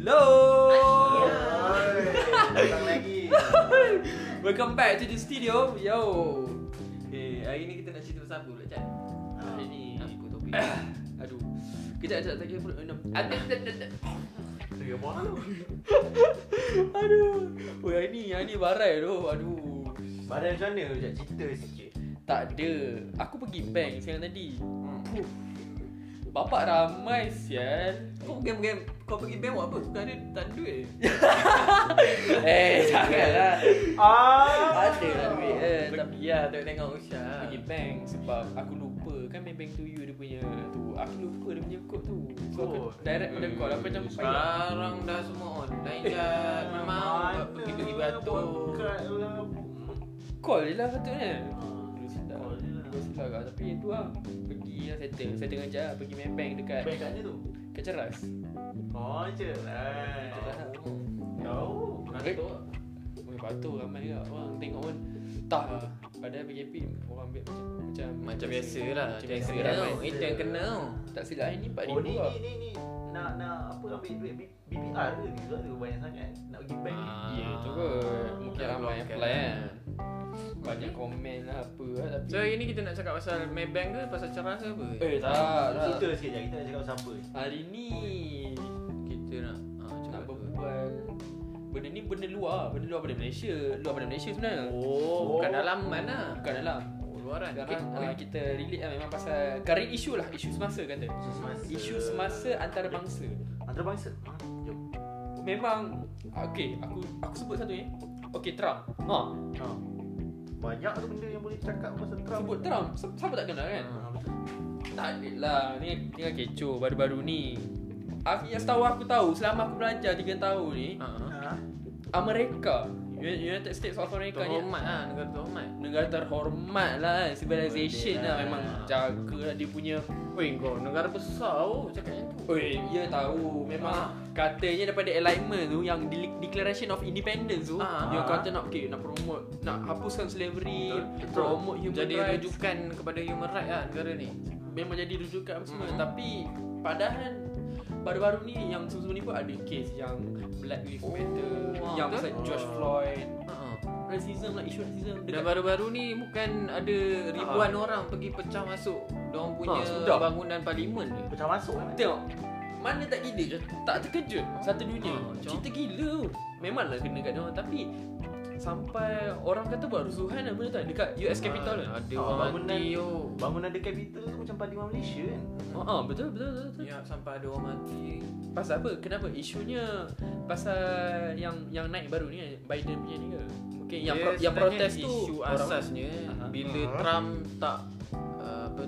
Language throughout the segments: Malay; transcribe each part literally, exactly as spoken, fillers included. Hello. Datang lagi. Welcome back to the studio. Yo. Okay, hari ni kita nak cerita pasal apa pula, Chan? Hari ni apa topik? Aduh. Kejap, kejap, tadi pun enam. Tengok mana tu? Aduh. Oh, hari ni, hari ni barai tu. Aduh. Barai macam mana tu? Cerita sikit. Tak ada. Aku pergi bank siang tadi. Puff. Bapak ramai sial. Kau game-game kau pergi bank buat apa? Bukan ada tak duit. Eh, janganlah. Ah, ada lah duit. Eh, tapi ya, tak tengok usah. Pergi bank sebab aku lupa kan main bank to you dia punya tu. Aku lupa dia punya kod tu. So aku direct pada kod aku macam payah. Sekarang dah semua online dah. Memang pergi-pergi batuk. Call je lah patutnya. Agak, tapi itu lah pergi lah settle settle dengan Jah pergi main bank dekat bank kat mana tu? Kat Ceras. Oh, Ceras. Kau nak tu? Oi, patuh ramai juga orang tengok pun. Tak lah. Padahal P K P orang ambil macam macam macam biasalah. Biasa ramai. Itu yang kena tau. Tak silap ni empat ribu. Oh, ni ni ni nak nak apa ambil duit B P R ke ni tu banyak sangat nak pergi bank. Ya tu kot. Mungkin ramai apply kan. Banyak komen lah apa lah tapi... So hari ni kita nak cakap pasal Maybank ke? Pasal Ceras ke apa? Eh tak, tak. Cerita sikit je, kita nak cakap pasal apa? Hari ni kita nak ha, nak berbual. Benda ni benda luar, benda luar pada Malaysia. Luar pada Malaysia sebenarnya. Oh, bukan dalam mana? Bukan dalam oh, luaran. Sekarang okay. uh, kita relate lah memang pasal current issue lah, isu semasa kata. Isu semasa, isu semasa antarabangsa. Antarabangsa? Ha, jom. Memang, okay aku aku sebut satu ni eh. Okay, Trump ha. ha. Banyak tu benda yang boleh cakap pasal Trump. Sebut Trump, siapa tak kenal kan? Ha, tak ada lah, ni tengah kecoh baru-baru ni. Yang setahu aku tahu, selama aku belajar tiga tahun ni ha. Amerika, United States of America ni terhormat lah, negara terhormat. Negara terhormat lah, civilization lah. Memang jaga lah dia punya. Weh kau, negara besar oh, cakap macam tu. Weh, dia tahu, memang ha. Katanya daripada alignment tu yang Declaration of Independence tu ah, dia kata nak okay, nak promote nak hapuskan slavery, betul, betul. Promote human jadi rights. Jadi rujukan kepada human rights lah negara ni. Memang jadi rujukan mm-hmm. semua tapi padahal baru-baru ni yang sebelum ni pun ada kes yang Black Lives Matter oh, yang pasal George Floyd. Uh-huh. Racism lah, isu racism. Dan baru-baru ni bukan ada ribuan uh-huh. orang pergi pecah masuk diorang punya ha, bangunan parlimen ni. Pecah masuk kan? Tengok. Mana tak gila, tak terkejut satu dunia. Ha, cerita gila. Memanglah kena kat diorang tapi sampai orang kata buat rusuhan lah benda tu dekat U S Capitol ha, kan? Ada ha, orang bangunan, mati oh. Bangunan dekat Capitol tu macam parlimen Malaysia kan? Ha, ha, betul, betul, betul, betul. Ya, sampai ada orang mati. Pasal apa? Kenapa? Isunya pasal yang yang naik baru ni Biden punya ni ke? Okay, yang, pro, yang protes tu isu asasnya orang, bila uh-huh. Trump tak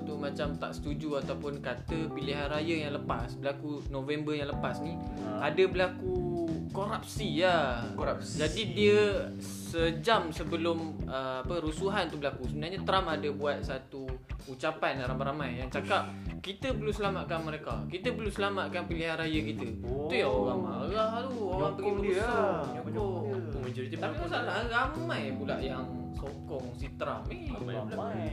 tu macam tak setuju ataupun kata pilihan raya yang lepas berlaku November yang lepas ni ha. Ada berlaku korupsi lah korupsi. Jadi dia sejam sebelum uh, apa rusuhan tu berlaku sebenarnya Trump ada buat satu ucapan ramai-ramai yang cakap kita perlu selamatkan mereka, kita perlu selamatkan pilihan raya kita oh. Tu yang orang marah tu orang nyokong pergi berusaha nyokong dia. Tapi masalah ramai pula yang sokong si Trump ni eh, ramai, ramai.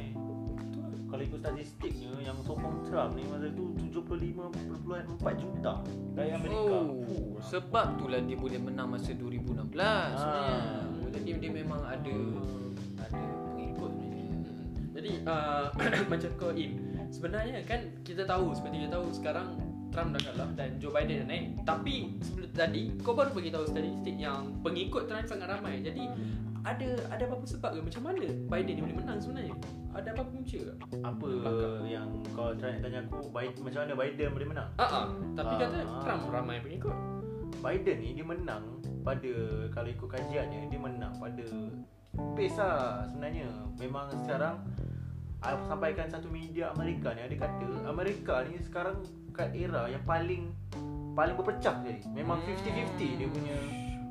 Kalau ikut statistiknya, yang sokong Trump ni masa tu tujuh puluh lima perpuluhan empat juta dari Amerika oh, sebab itulah dia boleh menang masa dua ribu enam belas ah. Jadi dia memang ada ada pengikut sebenarnya. Jadi uh, macam kau Im, sebenarnya kan kita tahu seperti kita tahu sekarang Trump dah kalah dan Joe Biden dah naik. Tapi sebelum tadi, kau baru beritahu statistik yang pengikut Trump sangat ramai. Jadi ada ada apa-apa sebab ke macam mana Biden ni boleh menang sebenarnya? Ada apa-apa punca ke? Apa Bakar. Yang kau try nak tanya aku Biden, macam mana Biden boleh menang? Ha ah. Tapi kata uh, Trump ramai pengikut. Biden ni dia menang pada kalau ikut kajiannya dia menang pada pace lah sebenarnya. Memang sekarang aku sampaikan satu media Amerika ni ada kata Amerika ni sekarang kat era yang paling paling berpecah jadi. Memang fifty fifty hmm. dia punya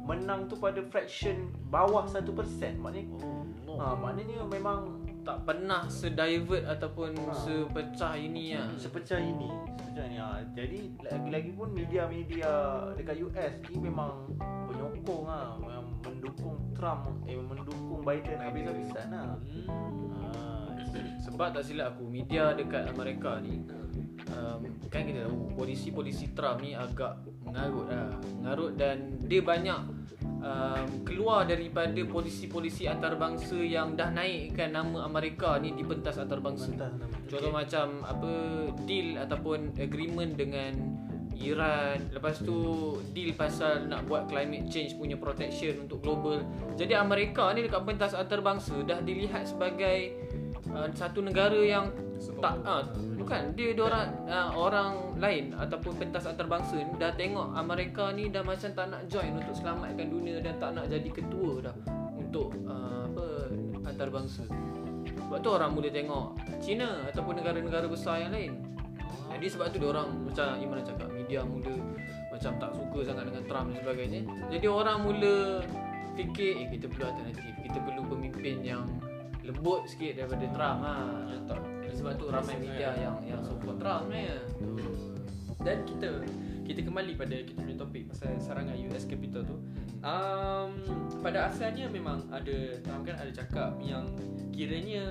menang tu pada fraction bawah satu peratus. Maknanya oh, no. ha, maknanya memang tak pernah sedivert ataupun ha. sepecah ini lah. Sepecah ini Sepecah ini ha. Jadi lagi-lagi pun media-media dekat U S ni memang penyokong lah, memang mendukung Trump, eh, mendukung Biden habis-habisan lah. hmm. ha. Sebab tak silap aku, media dekat Amerika ni um, kan kita tahu polisi-polisi Trump ni agak mengarut lah, mengarut dan dia banyak Um, keluar daripada polisi-polisi antarabangsa yang dah naikkan nama Amerika ni di pentas antarabangsa. Contoh okay. macam apa, deal ataupun agreement dengan Iran, lepas tu deal pasal nak buat climate change punya protection untuk global. Jadi Amerika ni dekat pentas antarabangsa dah dilihat sebagai uh, satu negara yang so, tak uh, bukan dia diorang, uh, orang lain ataupun pentas antarabangsa ni dah tengok Amerika ni dah macam tak nak join untuk selamatkan dunia dan tak nak jadi ketua dah untuk uh, apa antarabangsa. Sebab tu orang mula tengok China ataupun negara-negara besar yang lain. Jadi sebab tu diorang macam Imran cakap, media mula macam tak suka sangat dengan Trump dan sebagainya. Jadi orang mula fikir eh kita perlu alternatif, kita perlu pemimpin yang lembut sikit daripada Trump ha. Tak, sebab tu ramai media yang yang support Trump ni. Dan kita kita kembali pada kita punya topik pasal serangan U S Capitol tu. Um, pada asalnya memang ada Trump kan ada cakap yang kiranya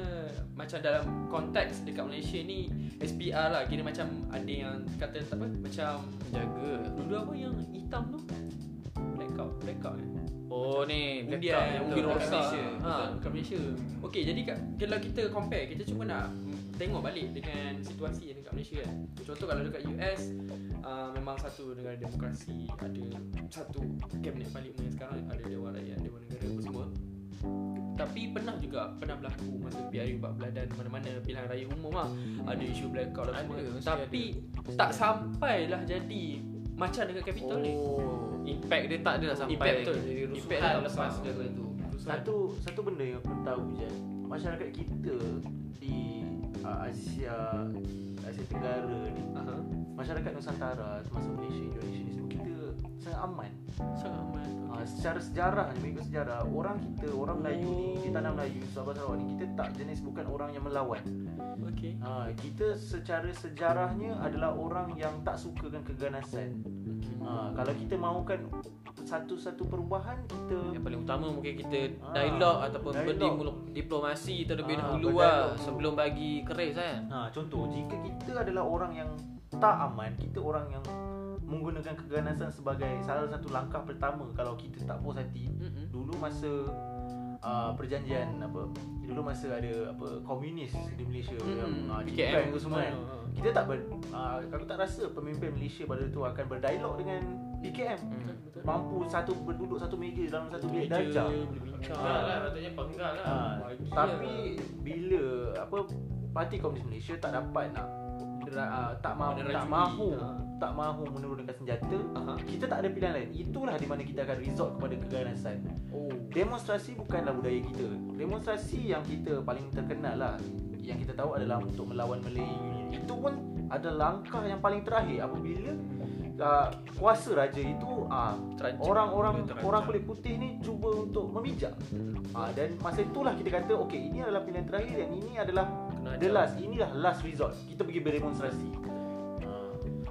macam dalam konteks dekat Malaysia ni S P R lah, kira macam ada yang kata apa macam jaga dulu apa yang hitam tu blackout blackout kan. Oh ni India yang undi rosak ha, bukan Malaysia. Okey, jadi kalau kita compare, kita cuma nak tengok balik dengan situasi yang dekat Malaysia kan. Contoh kalau dekat U S uh, memang satu negara demokrasi, ada satu kabinet parlimen sekarang, ada Dewan Rakyat, Dewan Negara apa semua. Tapi pernah juga pernah berlaku masa P R U empat belas dan mana-mana pilihan raya umum lah, ada isu blackout dan semua. Tapi ada. tak sampailah jadi macam dekat Capitol oh. ni. Impact dia tak adalah sampai impact betul. Jadi rusuhan tak lepas daripada itu. Satu satu benda yang aku tahu je, masyarakat kita di uh, Asia Asia Tenggara ni, uh-huh. masyarakat Nusantara termasuk Malaysia, Indonesia ni semua kita sangat aman. Sangat aman. Okay. Uh, secara sejarah ni, mengikut sejarah, orang kita, orang Melayu oh. ni, di tanah Melayu, Sabah Sarawak ni, kita tak jenis bukan orang yang melawan. Okey. Uh, kita secara sejarahnya adalah orang yang tak sukakan keganasan. Ha, kalau kita mahukan satu-satu perubahan, kita yang paling utama mungkin kita dialog ha, ataupun berdiplomasi terlebih ha, dahulu lah, sebelum bagi keris kan. Ha, contoh, jika kita adalah orang yang tak aman, kita orang yang menggunakan keganasan sebagai salah satu langkah pertama kalau kita tak puas hati. Mm-mm. Dulu masa Uh, perjanjian apa dulu masa ada apa komunis di Malaysia hmm, yang uh, P K M tu semua kan, kita tak ber, uh, aku tak rasa pemimpin Malaysia pada itu akan berdialog dengan P K M. hmm. Mampu satu berduduk satu meja dalam satu meja darjah lah, patutnya penggal lah. uh, Tapi bila apa Parti Komunis Malaysia tak dapat nak uh, tak mahu tak mahu tak mahu menurunkan senjata, uh-huh. kita tak ada pilihan lain. Itulah di mana kita akan resort kepada keganasan. Oh. Demonstrasi bukanlah budaya kita. Demonstrasi yang kita paling terkenal lah, yang kita tahu adalah untuk melawan Melayu. Itu pun ada langkah yang paling terakhir apabila uh, kuasa raja itu uh, orang-orang orang kulit putih ni cuba untuk memijak. Uh, dan masa itulah kita kata, okey, ini adalah pilihan terakhir dan ini adalah the last, inilah last resort. Kita pergi berdemonstrasi.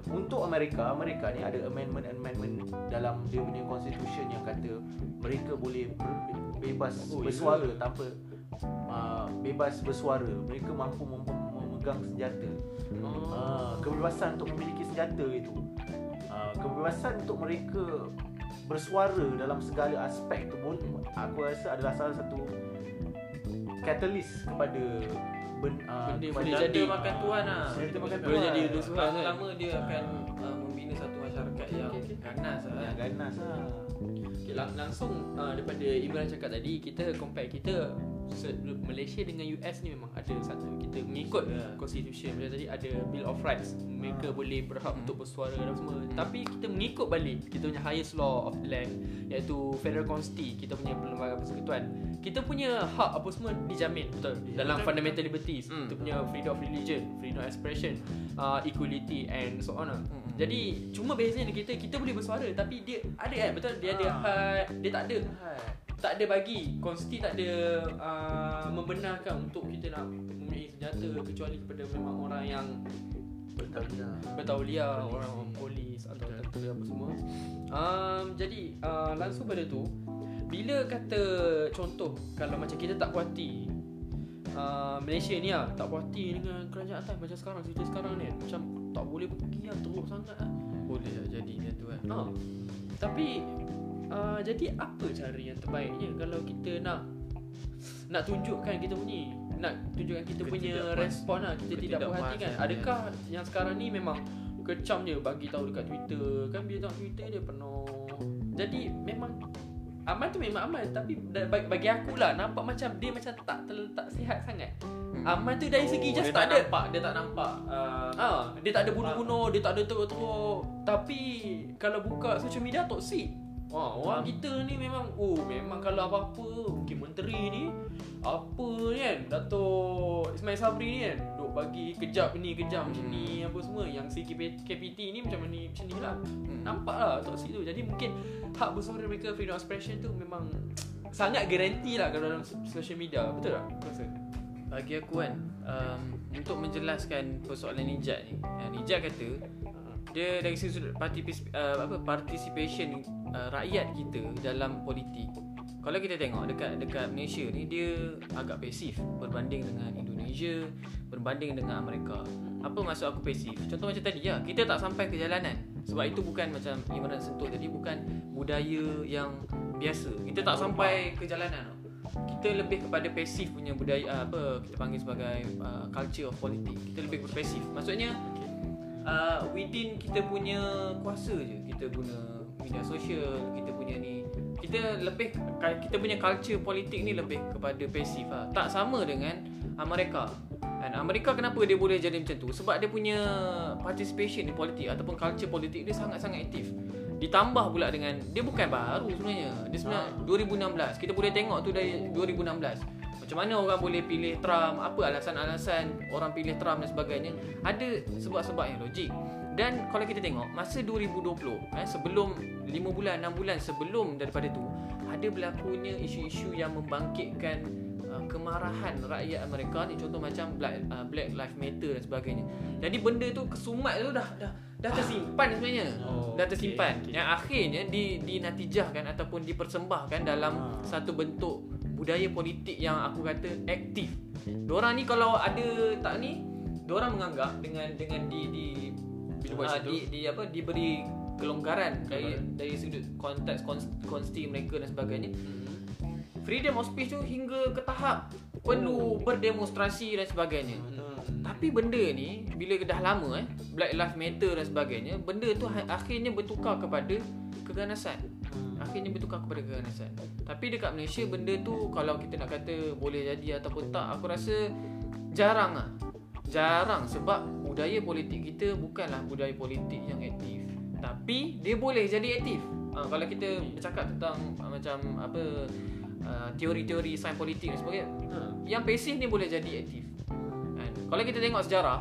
Untuk Amerika, Amerika ni ada amendment-amendment dalam dia punya constitution yang kata mereka boleh bebas oh, bersuara yeah. tanpa uh, bebas bersuara, mereka mampu mem- memegang senjata. Oh. Uh, kebebasan untuk memiliki senjata itu. Uh, kebebasan untuk mereka bersuara dalam segala aspek tu pun aku rasa adalah salah satu katalis kepada Ben, uh, benda boleh jadi makan tuan lah. Boleh jadi tuan. Pertama dia akan uh, membina satu masyarakat yang ganas lah. Yang ganas lah. Okay, langsung uh, daripada Imran cakap tadi, kita compare kita Malaysia dengan U S ni memang ada satu, kita mengikut constitution macam tadi ada Bill of Rights, mereka boleh berhak untuk bersuara dan semua. Tapi kita mengikut balik kita punya highest law of the land, iaitu federal constitution, kita punya perlembagaan persekutuan, kita punya hak apa semua dijamin betul dalam fundamental liberties, kita punya freedom of religion, freedom of expression, uh, equality and so on lah. Jadi cuma bezanya kita kita boleh bersuara tapi dia ada kan betul, dia ada hak, dia tak ada tak ada bagi, konsti tak ada uh, membenarkan untuk kita nak mempunyai senjata kecuali kepada memang orang yang bertauliah, bertauliah orang polis atau tentera apa semua. Um, jadi uh, langsung pada tu, bila kata contoh kalau macam kita tak puas hati, uh, Malaysia ni lah tak puas hati dengan kerajaan Thailand macam sekarang, cerita sekarang ni macam tak boleh pergi lah, teruk sangat lah. Boleh lah jadi dia tu kan. Ha. Tapi uh, jadi apa cara yang terbaiknya kalau kita nak nak tunjukkan kita punya, nak tunjukkan kita Ketidak punya puas, respon lah, kita Ketidak tidak puas hati kan. Adakah ya. yang sekarang ni memang kecam je bagi tahu dekat Twitter kan, bila tengok Twitter dia penuh. Jadi memang amal tu memang amal, tapi bagi aku lah nampak macam dia macam tak terletak sihat sangat. Amal tu dari oh, segi just tak, tak ada nampak, dia tak nampak uh, ah, dia tak ada bunuh-bunuh, dia tak ada teruk-teruk. Tapi kalau buka social media toksik. Wah, orang hmm. kita ni memang oh memang kalau apa-apa mungkin menteri ni apa ni kan, Dato' Ismail Sabri ni kan duk bagi kejap ni kejap hmm. macam ni apa semua, yang si K P T ni macam ni macam ni lah. hmm. Nampak lah toksik tu. Jadi mungkin hak bersuara mereka, freedom of expression tu memang sangat garanti lah kalau dalam social media. Betul tak? Rasa? Bagi aku kan um, untuk menjelaskan persoalan Nijat ni, Nijat kata dia dari segi sudut particip, uh, apa participation uh, rakyat kita dalam politik. Kalau kita tengok dekat dekat Malaysia ni, dia agak pasif berbanding dengan Indonesia, berbanding dengan Amerika. Apa maksud aku pasif? Contoh macam tadi ya, kita tak sampai ke jalanan. Sebab itu bukan macam Imran sentuh tadi, bukan budaya yang biasa. Kita tak sampai ke jalanan. Kita lebih kepada pasif punya budaya, apa kita panggil sebagai uh, culture of politics. Kita lebih kepada pasif. Maksudnya Uh, within kita punya kuasa je, kita guna media sosial, kita punya ni, kita lebih, kita punya culture politik ni lebih kepada pasif lah. Tak sama dengan Amerika. Dan Amerika kenapa dia boleh jadi macam tu? Sebab dia punya participation di politik ataupun culture politik dia sangat-sangat aktif. Ditambah pula dengan dia bukan baru sebenarnya. Dia sebenarnya dua ribu enam belas. Kita boleh tengok tu dari dua ribu enam belas. Macam mana orang boleh pilih Trump, apa alasan-alasan orang pilih Trump dan sebagainya. Ada sebab-sebab yang logik. Dan kalau kita tengok masa dua ribu dua puluh, eh, sebelum lima bulan, enam bulan sebelum daripada tu, ada berlakunya isu-isu yang membangkitkan uh, kemarahan rakyat Amerika ni. Contoh macam Black, uh, Black Lives Matter dan sebagainya. Jadi benda tu, kesumat tu dah dah, dah tersimpan sebenarnya. oh, Dah tersimpan okay, okay. Yang akhirnya di, dinatijahkan ataupun dipersembahkan dalam ah. satu bentuk budaya politik yang aku kata aktif. Diorang ni kalau ada tak ni, diorang menganggap dengan dengan di di bila di, di apa diberi kelonggaran Kelonggaran dari dari sudut konteks konsti mereka dan sebagainya. hmm. Freedom of speech tu hingga ke tahap perlu berdemonstrasi dan sebagainya. hmm. Tapi benda ni bila dah lama eh Black Lives Matter dan sebagainya, benda tu akhirnya bertukar kepada keganasan. Akhirnya bertukar kepada keganasan. Tapi dekat Malaysia benda tu kalau kita nak kata boleh jadi ataupun tak, aku rasa jarang lah. Jarang sebab budaya politik kita bukanlah budaya politik yang aktif. Tapi dia boleh jadi aktif. ha, Kalau kita bercakap tentang ha, macam apa uh, teori-teori sains politik dan sebagainya, ha, yang pasif ni boleh jadi aktif. ha, Kalau kita tengok sejarah,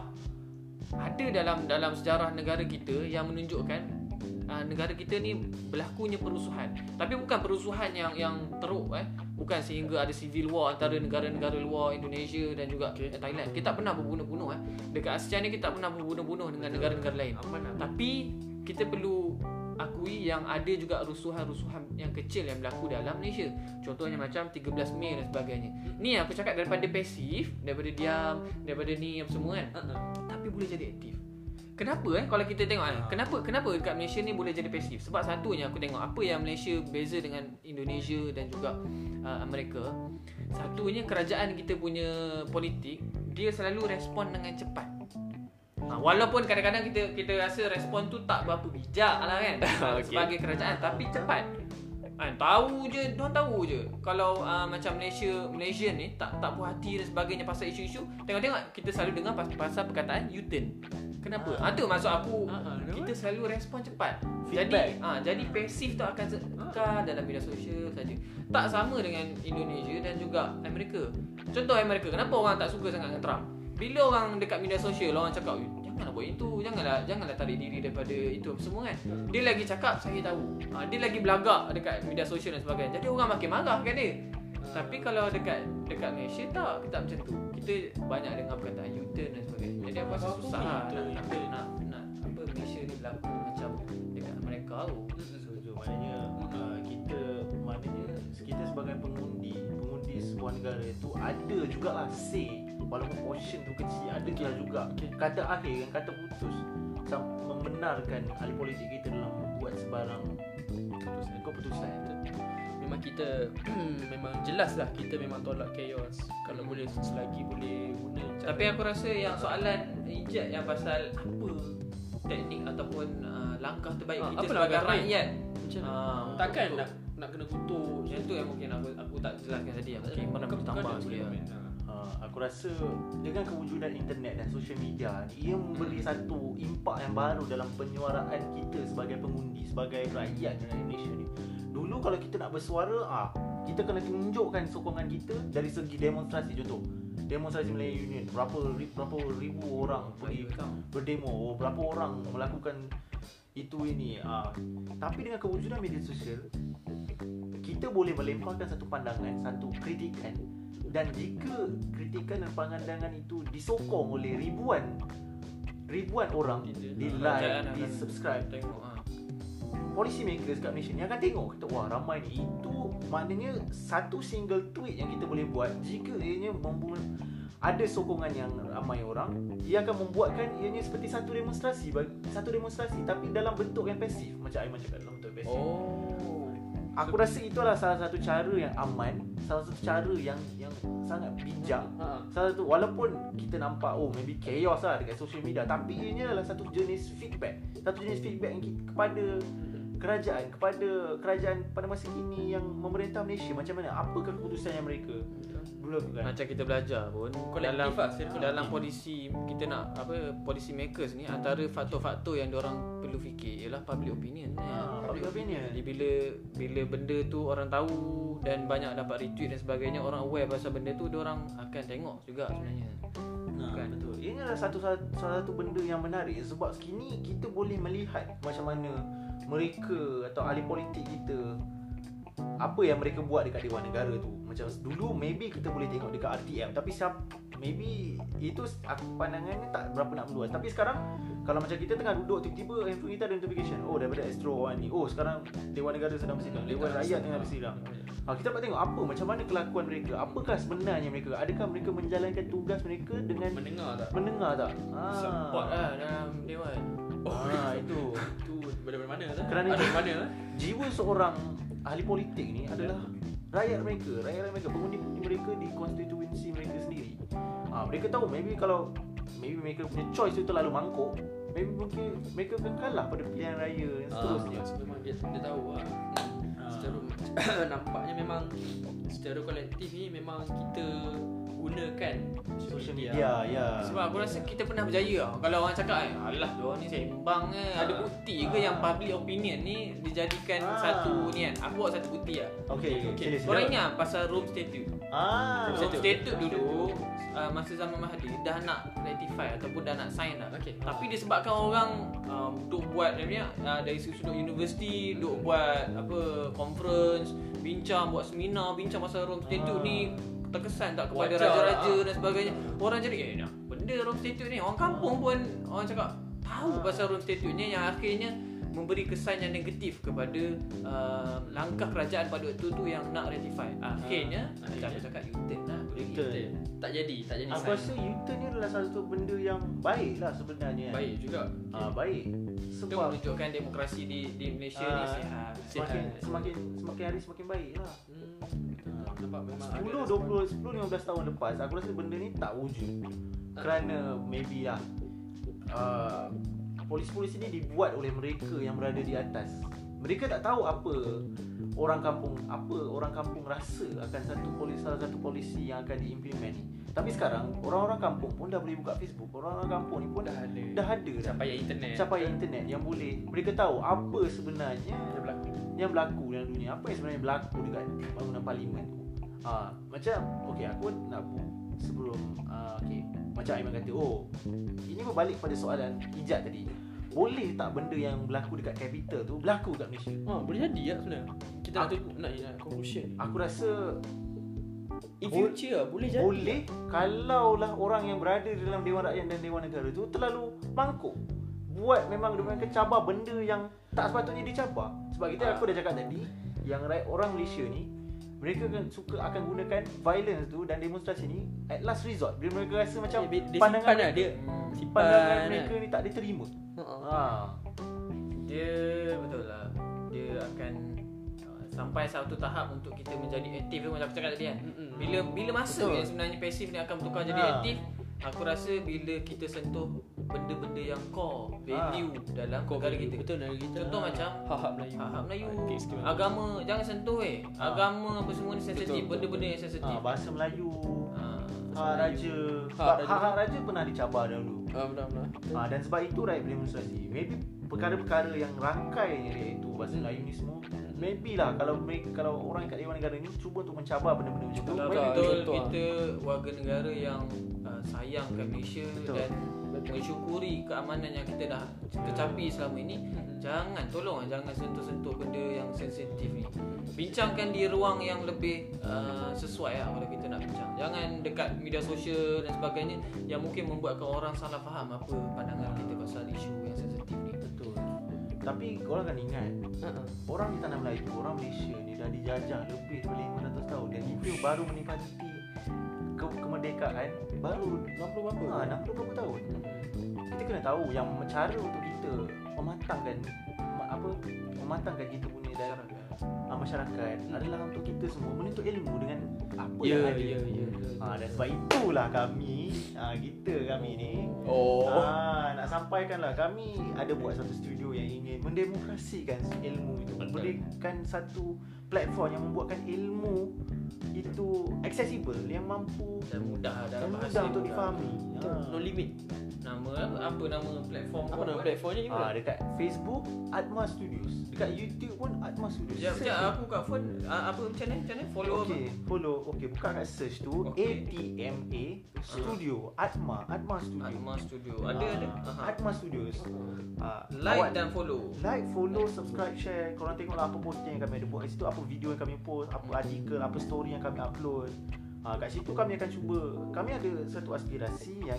ada dalam dalam sejarah negara kita yang menunjukkan Uh, negara kita ni berlakunya perusuhan. Tapi bukan perusuhan yang yang teruk eh. Bukan sehingga ada civil war antara negara-negara luar, Indonesia dan juga okay. Thailand. Kita tak pernah berbunuh-bunuh eh. Dekat Asia ni kita tak pernah berbunuh-bunuh dengan negara-negara lain. Aman, aman. Tapi kita perlu akui yang ada juga rusuhan-rusuhan yang kecil yang berlaku dalam Malaysia. Contohnya macam tiga belas Mei dan sebagainya. Ni aku cakap daripada pasif, daripada diam, daripada ni apa semua kan. Uh-huh. Tapi boleh jadi aktif. Kenapa eh kalau kita tengok kan, kenapa kenapa dekat Malaysia ni boleh jadi pasif? Sebab satunya aku tengok apa yang Malaysia beza dengan Indonesia dan juga uh, Amerika. Satunya kerajaan kita punya politik, dia selalu respon dengan cepat. Ha, walaupun kadang-kadang kita kita rasa respon tu tak berapa bijak lah kan okay. sebagai kerajaan, tapi cepat. Kan tahu je, diorang tahu je kalau uh, macam Malaysia Malaysian ni tak tak puas hati dan sebagainya pasal isu-isu. Tengok-tengok kita selalu dengar pasal, pasal perkataan U-turn. Kenapa? Ah, ha, tu maksud aku ha, ha, kita selalu respon cepat. Feedback. Jadi ah ha, jadi pasif tu akan kekal dalam media sosial saja. Tak sama dengan Indonesia dan juga Amerika. Contoh Amerika, kenapa orang tak suka sangat dengan Trump? Bila orang dekat media sosial orang cakap, janganlah buat itu, janganlah janganlah tarik diri daripada itu semua kan. Dia lagi cakap saya tahu, ha, dia lagi belagak dekat media sosial dan sebagainya, jadi orang makin marah kan dia. Tapi kalau dekat dekat Malaysia tak, kita tak macam tu. Kita banyak dengar perkataan U-turn dan sebagainya, jadi aku rasa susah lah nak, nak, nak, nak apa Malaysia ni berlaku macam dekat mereka tu. So, maknanya uh, kita maknanya kita sebagai pengundi pengundi sebuah negara itu ada jugalah say, walaupun portion tu kecil, ada okay. juga kata akhir dan kata putus membenarkan ahli politik kita dalam membuat sebarang keputusan, keputusan. Memang kita memang jelaslah kita memang tolak chaos kalau boleh, selagi boleh guna. Tapi aku rasa yang soalan ijat yang pasal apa teknik ataupun uh, langkah terbaik ha, kita sebagai rakyat macam ha, takkan untuk, nak nak kena kutuk macam tu yang mungkin aku, aku tak jelaskan tadi yang mungkin pernah bertambah sekali. Aku rasa dengan kewujudan internet dan social media, ia memberi hmm. satu impak yang baru dalam penyuaraan kita sebagai pengundi, sebagai rakyat Indonesia ni. Dulu kalau kita nak bersuara, ah, kita kena tunjukkan sokongan kita dari segi demonstrasi. Contoh, demonstrasi Malay Union, berapa berapa ribu orang pergi berdemo, berapa orang melakukan itu ini. Ah. Tapi dengan kewujudan media sosial, kita boleh melemparkan satu pandangan, satu kritikan, dan jika kritikan dan pandangan itu disokong oleh ribuan ribuan orang, di like, di subscribe, policy makers kat Malaysia ni akan tengok kita, wah ramai ni. Itu maknanya satu single tweet yang kita boleh buat, jika ianya membuat ada sokongan yang ramai orang, ia akan membuatkan ianya seperti satu demonstrasi, satu demonstrasi tapi dalam bentuk yang pasif, macam I cakap dalam bentuk pasif. Oh. Aku rasa itulah salah satu cara yang aman, salah satu cara yang yang sangat bijak. Ha. Salah satu, walaupun kita nampak oh maybe chaos lah dekat social media, tapi ianya adalah satu jenis feedback, satu jenis feedback yang kita, kepada kerajaan, kepada kerajaan pada masa ini yang memerintah Malaysia, macam mana, apakah keputusan yang mereka lakukan. Macam kita belajar pun dalam lah, dalam ha. polisi kita nak apa policy makers ni, antara faktor-faktor yang diorang perlu fikir ialah public opinion. Ha, public, public opinion. Jadi bila bila benda tu orang tahu dan banyak dapat retweet dan sebagainya, orang aware pasal benda tu, diorang akan tengok juga sebenarnya. Nah, kan? Betul. Ini adalah satu salah satu benda yang menarik sebab kini kita boleh melihat macam mana mereka atau ahli politik kita, apa yang mereka buat dekat Dewan Negara tu. Macam dulu maybe kita boleh tengok dekat R T M, tapi siapa maybe itu pandangannya tak berapa nak meluas. Tapi sekarang kalau macam kita tengah duduk, tiba-tiba handphone kita ada notification, oh daripada Astro ni, oh sekarang Dewan Negara sedang bersidang, Dewan Rakyat tengah bersidang. Ha, kita dapat tengok apa, macam mana kelakuan mereka, apakah sebenarnya mereka, adakah mereka menjalankan tugas mereka dengan mendengar tak, mendengar tak ah. support lah dalam Dewan. Oh, ah, itu itu daripada mana lah, kerana ada mana lah. Jiwa seorang ahli politik ni adalah rakyat mereka, rakyat mereka, pengundi-pengundi mereka di konstituensi mereka sendiri. Ha, mereka tahu maybe kalau maybe mereka punya choice itu terlalu mangkuk, maybe mungkin mereka akan kalah pada pilihan raya dan seterusnya. Ha, memang dia, dia tahu lah. Ha. Secara nampaknya memang secara kolektif ni memang kita gunakan social media. Ya, ya. Sebab aku rasa kita pernah berjaya. Kalau orang cakap, alah diorang ni sembang ke, ada bukti ke yang public opinion ni dijadikan ah. satu ni kan. Aku buat satu bukti lah. Okey, okey. Korang ingat pasal Rome Statute? Ah, Rome Statute dulu uh, masa zaman Mahathir dah nak ratify ataupun dah nak sign dah. Okay. Tapi disebabkan orang uh, duk buat ni uh, dari sudut universiti, duk buat apa conference, bincang, buat seminar, bincang pasal Rome Statute ah. ni, terkesan tak kepada Wajar, raja-raja ah. dan sebagainya. Orang jadi eh nah, benda Rome Statute ni orang kampung pun orang cakap tahu pasal Rome Statute ni, yang akhirnya memberi kesan yang negatif kepada uh, langkah kerajaan pada waktu tu yang nak ratify. Akhirnya ah, macam aku cakap U-turn lah, U-turn tak jadi, tak jadi. Aku rasa U-turn ni adalah satu benda yang baik lah sebenarnya. Baik juga. Ah, baik. Sebab menunjukkan demokrasi di di Malaysia ah, ni sihat. Semakin sihat. semakin semakin hari semakin baik lah. Hmm. sepuluh, dua puluh, sepuluh, lima belas tahun lepas aku rasa benda ni tak wujud kerana maybe lah uh, polis-polis ni dibuat oleh mereka yang berada di atas. Mereka tak tahu apa orang kampung, apa orang kampung rasa akan satu polis, salah satu polisi yang akan diimplement ni. Tapi sekarang orang-orang kampung pun dah boleh buka Facebook, orang-orang kampung ni pun dah ada, dah ada capaian internet, capaian internet yang boleh mereka tahu apa sebenarnya yang berlaku, yang berlaku dalam dunia, apa yang sebenarnya berlaku dekat bangunan parlimen tu. Ha, macam okey, aku nak sebelum uh, okey, Macam Aiman kata, oh, ini berbalik pada soalan hijab tadi. Boleh tak benda yang berlaku dekat Capitol tu berlaku kat Malaysia? Ha, boleh jadi tak sebenarnya? Kita aku, nak nak conclusion. Aku rasa in future bo- boleh jadi. Boleh kalaulah orang yang berada dalam Dewan Rakyat dan Dewan Negara tu terlalu mangkuk. Buat memang dengan kecabar benda yang tak sepatutnya dicabar. Sebab kita ha. aku dah cakap tadi, yang orang Malaysia ni mereka kan suka akan gunakan violence tu dan demonstrasi ni at last resort bila mereka rasa macam dia, dia pandangan simpan mereka, dia simpan pandangan lah. mereka ni tak diterima. Ha. Dia betul lah. Dia akan sampai satu tahap untuk kita menjadi aktif macam aku cakap tadi kan. Bila bila masa kan sebenarnya pasif ni akan bertukar jadi ha. aktif. Aku rasa bila kita sentuh benda-benda yang core value ha. dalam negara kita. Betul negara kita. Contoh ha. macam hak-hak Melayu. Hak-hak Melayu. Agama jangan sentuh eh. Ha. Agama apa semua ni sensitif, benda-benda yang sensitif. Ha. Bahasa Melayu. Ha. Hak raja. Hak-hak raja pernah dicabar dahulu. Ha, benar-benar. Ha, dan sebab itu right demonstrasi. Maybe perkara-perkara yang rangkainya iaitu bahasa Melayu ni semua. Maybe lah kalau mereka, kalau orang kat Dewan Negara ni cuba untuk mencabar benda-benda macam tu. Betul, kita warga negara yang uh, sayang kat Malaysia betul. Dan mensyukuri keamanan yang kita dah tercapai selama ini. Jangan, tolong jangan sentuh-sentuh benda yang sensitif ni. Bincangkan di ruang yang lebih uh, sesuai lah kalau kita nak bincang. Jangan dekat media sosial dan sebagainya yang mungkin membuatkan orang salah faham apa pandangan kita pasal isu yang sensitif ni. Betul. Tapi korang kan ingat, uh-huh. orang di tanah Melayu, orang Malaysia ni dah dijajah lebih daripada lima ratus tahun dan kita baru menikmati ke- kemerdekaan baru enam puluh berapa tahun Kita kena tahu yang cara untuk kita mematangkan apa mematangkan kita punya daerah masyarakat hmm. adalah untuk kita semua menuntut ilmu dengan apa yeah, yang ada. Yeah, yeah, yeah. Ha, dan sebab itulah kami ha, kita kami ni oh. ha, nak sampaikanlah kami ada buat satu studio yang ingin mendemokrasikan ilmu itu, memberikan satu platform yang membuatkan ilmu itu accessible, yang mampu dan mudah dalam bahasa mudah untuk difahami. Ha. No limit. Nama apa, apa nama platform? Apa nama platformnya ni? Ah, dekat Facebook Atma Studios. Dekat YouTube pun Atma Studios. Sekejap, sekejap aku kat phone apa macam ni? Macam ni follow okay, apa? Follow. Okey, buka kat search tu okay. A T M A Studio Atma, Atma Studio. Atma Studio. Ada ada. Aha. Atma Studios. Ah, like awak, dan follow. Like, follow, subscribe, share. Korang tengoklah apa posting yang kami ada buat kat situ, apa video yang kami post, apa artikel, apa story yang kami upload. Ha, kat situ kami akan cuba, kami ada satu aspirasi yang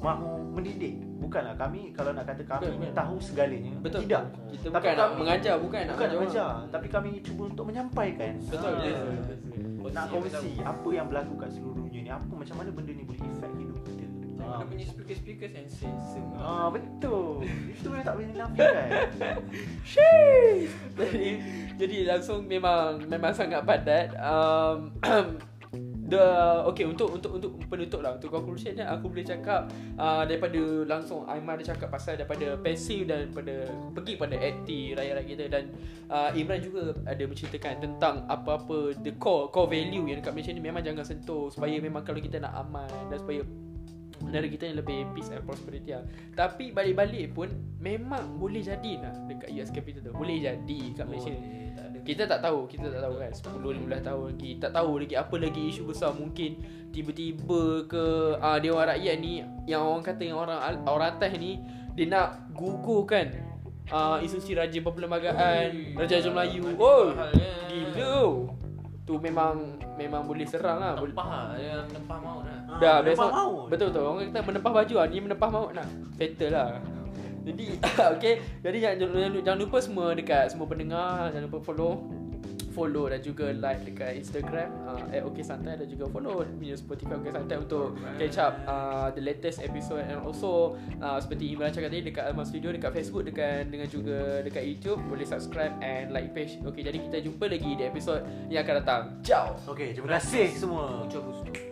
mahu mendidik. Bukanlah kami, kalau nak kata kami betul, tahu segalanya, betul. Tidak. Kita tapi bukan kami, nak mengajar, bukan, bukan nak mengajar orang. Tapi kami cuba untuk menyampaikan betul, ha, yes. Nak kongsi apa yang berlaku kat seluruh dunia ni, apa, macam mana benda ni boleh efek hidup kita. Kita punya speaker-speaker and sensor. Ah betul. Itu yang tak boleh dinafikan. Sheesh. Jadi, jadi langsung memang memang sangat padat. Um, the okay untuk untuk untuk penutup lah, untuk conclusion ni aku boleh cakap uh, daripada langsung Aiman dah cakap pasal daripada pasif dan daripada pergi pada aktif rakyat-rakyat kita, dan uh, Imran juga ada menceritakan tentang apa-apa the core core value yang dekat Malaysia ni memang jangan sentuh, supaya memang kalau kita nak aman dan supaya negara kita yang lebih peace and prosperity lah. Tapi balik-balik pun memang boleh jadi lah dekat U S Capitol tu. Boleh jadi kat Malaysia oh, tak kita tak tahu, kita tak tahu kan sepuluh lima belas tahun lagi, tak tahu lagi apa lagi isu besar mungkin tiba-tiba ke uh, Dewan Rakyat ni yang orang kata yang orang orang atas ni dia nak gugurkan uh, isu si Raja Perperlembagaan, Raja Raja Melayu. Oh gila. Tu memang memang boleh serang lah. Menempah lah, dia menempah maut lah. Dah, ha, menempah maut. Betul betul, orang kata menempah baju lah, ni menempah maut lah. Fatal lah. Jadi, okay. Jadi jangan, jangan lupa semua dekat, semua pendengar, jangan lupa follow follow dan juga like dekat Instagram uh, at okaysantai dan juga follow video Spotify okaysantai untuk catch up uh, the latest episode, and also uh, seperti Imran cakap tadi dekat Almas Studio, dekat Facebook, dekat dengan juga dekat YouTube boleh subscribe and like page. Okey, jadi kita jumpa lagi di episod yang akan datang. Ciao. Okey, terima kasih semua. Ucap gusto.